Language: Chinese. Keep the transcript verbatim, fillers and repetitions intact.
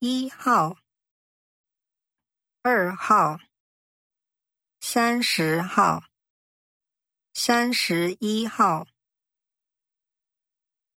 一号、二号、三十号、三十一号、